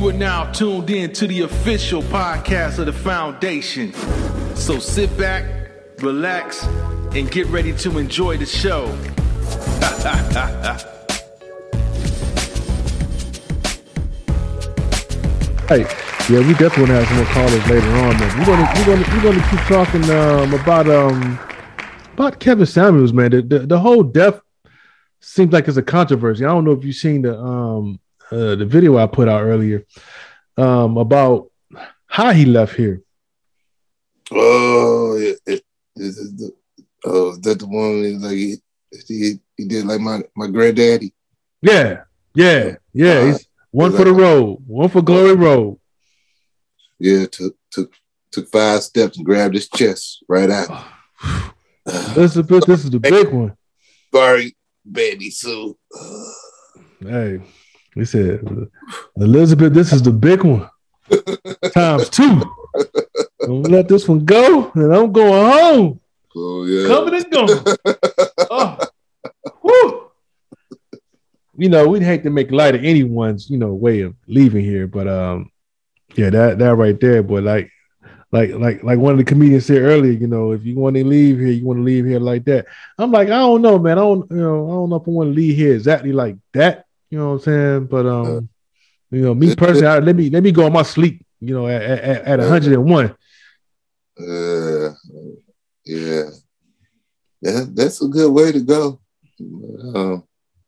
You are now tuned in to the official podcast of the Foundation. So sit back, relax, and get ready to enjoy the show. Hey, yeah, we definitely gonna have some more callers later on, man. We're gonna keep talking about Kevin Samuels, man. The whole death seems like it's a controversy. I don't know if you've seen the video I put out earlier about how he left here. Oh, is that the one like he did like my granddaddy? Yeah. He's one for the road, one for glory road. Yeah, took 5 steps and grabbed his chest right out. Elizabeth, this is the big one. Sorry, baby Sue. Hey, we said, Elizabeth, this is the big one. Times 2. Don't let this one go, and I'm going home. Oh, yeah. Coming and going. Oh. You know, we'd hate to make light of anyone's, way of leaving here, but yeah, that right there, boy. Like one of the comedians said earlier, if you want to leave here, you want to leave here like that. I'm like, I don't know, man. I don't know if I want to leave here exactly like that. You know what I'm saying? But me personally, let me go on my sleep. At 101. Yeah, that's a good way to go.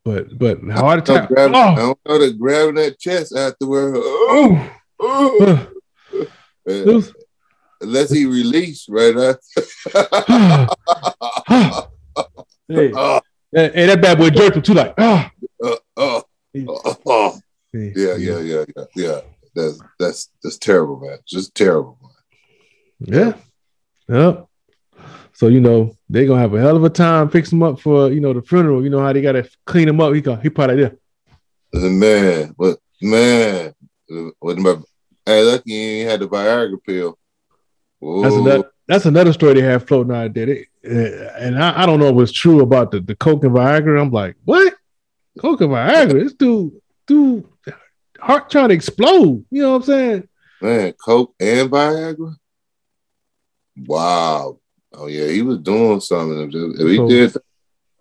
But heart attack. I don't know that grabbing that chest afterward. Unless he released right after. Hey, that bad boy jerked him too, like. Yeah. That's terrible, man. Just terrible, man. Yeah. So they're gonna have a hell of a time fixing him up for the funeral. You know how they gotta clean him up. He probably there. Man, hey, lucky he ain't had the Viagra pill. Whoa. That's another story they have floating out there. And I don't know what's true about the coke and Viagra. I'm like, what? Coke and Viagra? This dude. Heart trying to explode. You know what I'm saying? Man, coke and Viagra? Wow. Oh, yeah, he was doing something. If he did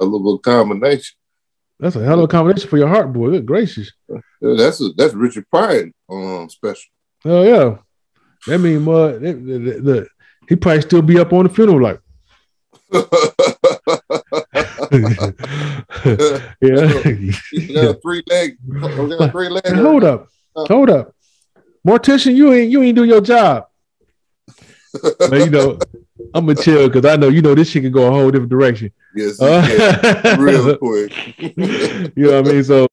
a little combination. That's a hell of a combination for your heart, boy. Good gracious. That's Richard Pryor special. Oh, yeah. That means he probably still be up on the funeral like. Yeah. Three legs. Hold up. Mortician, you ain't do your job. But, I'm gonna chill because I know this shit can go a whole different direction. Yes, real quick. You know what I mean? So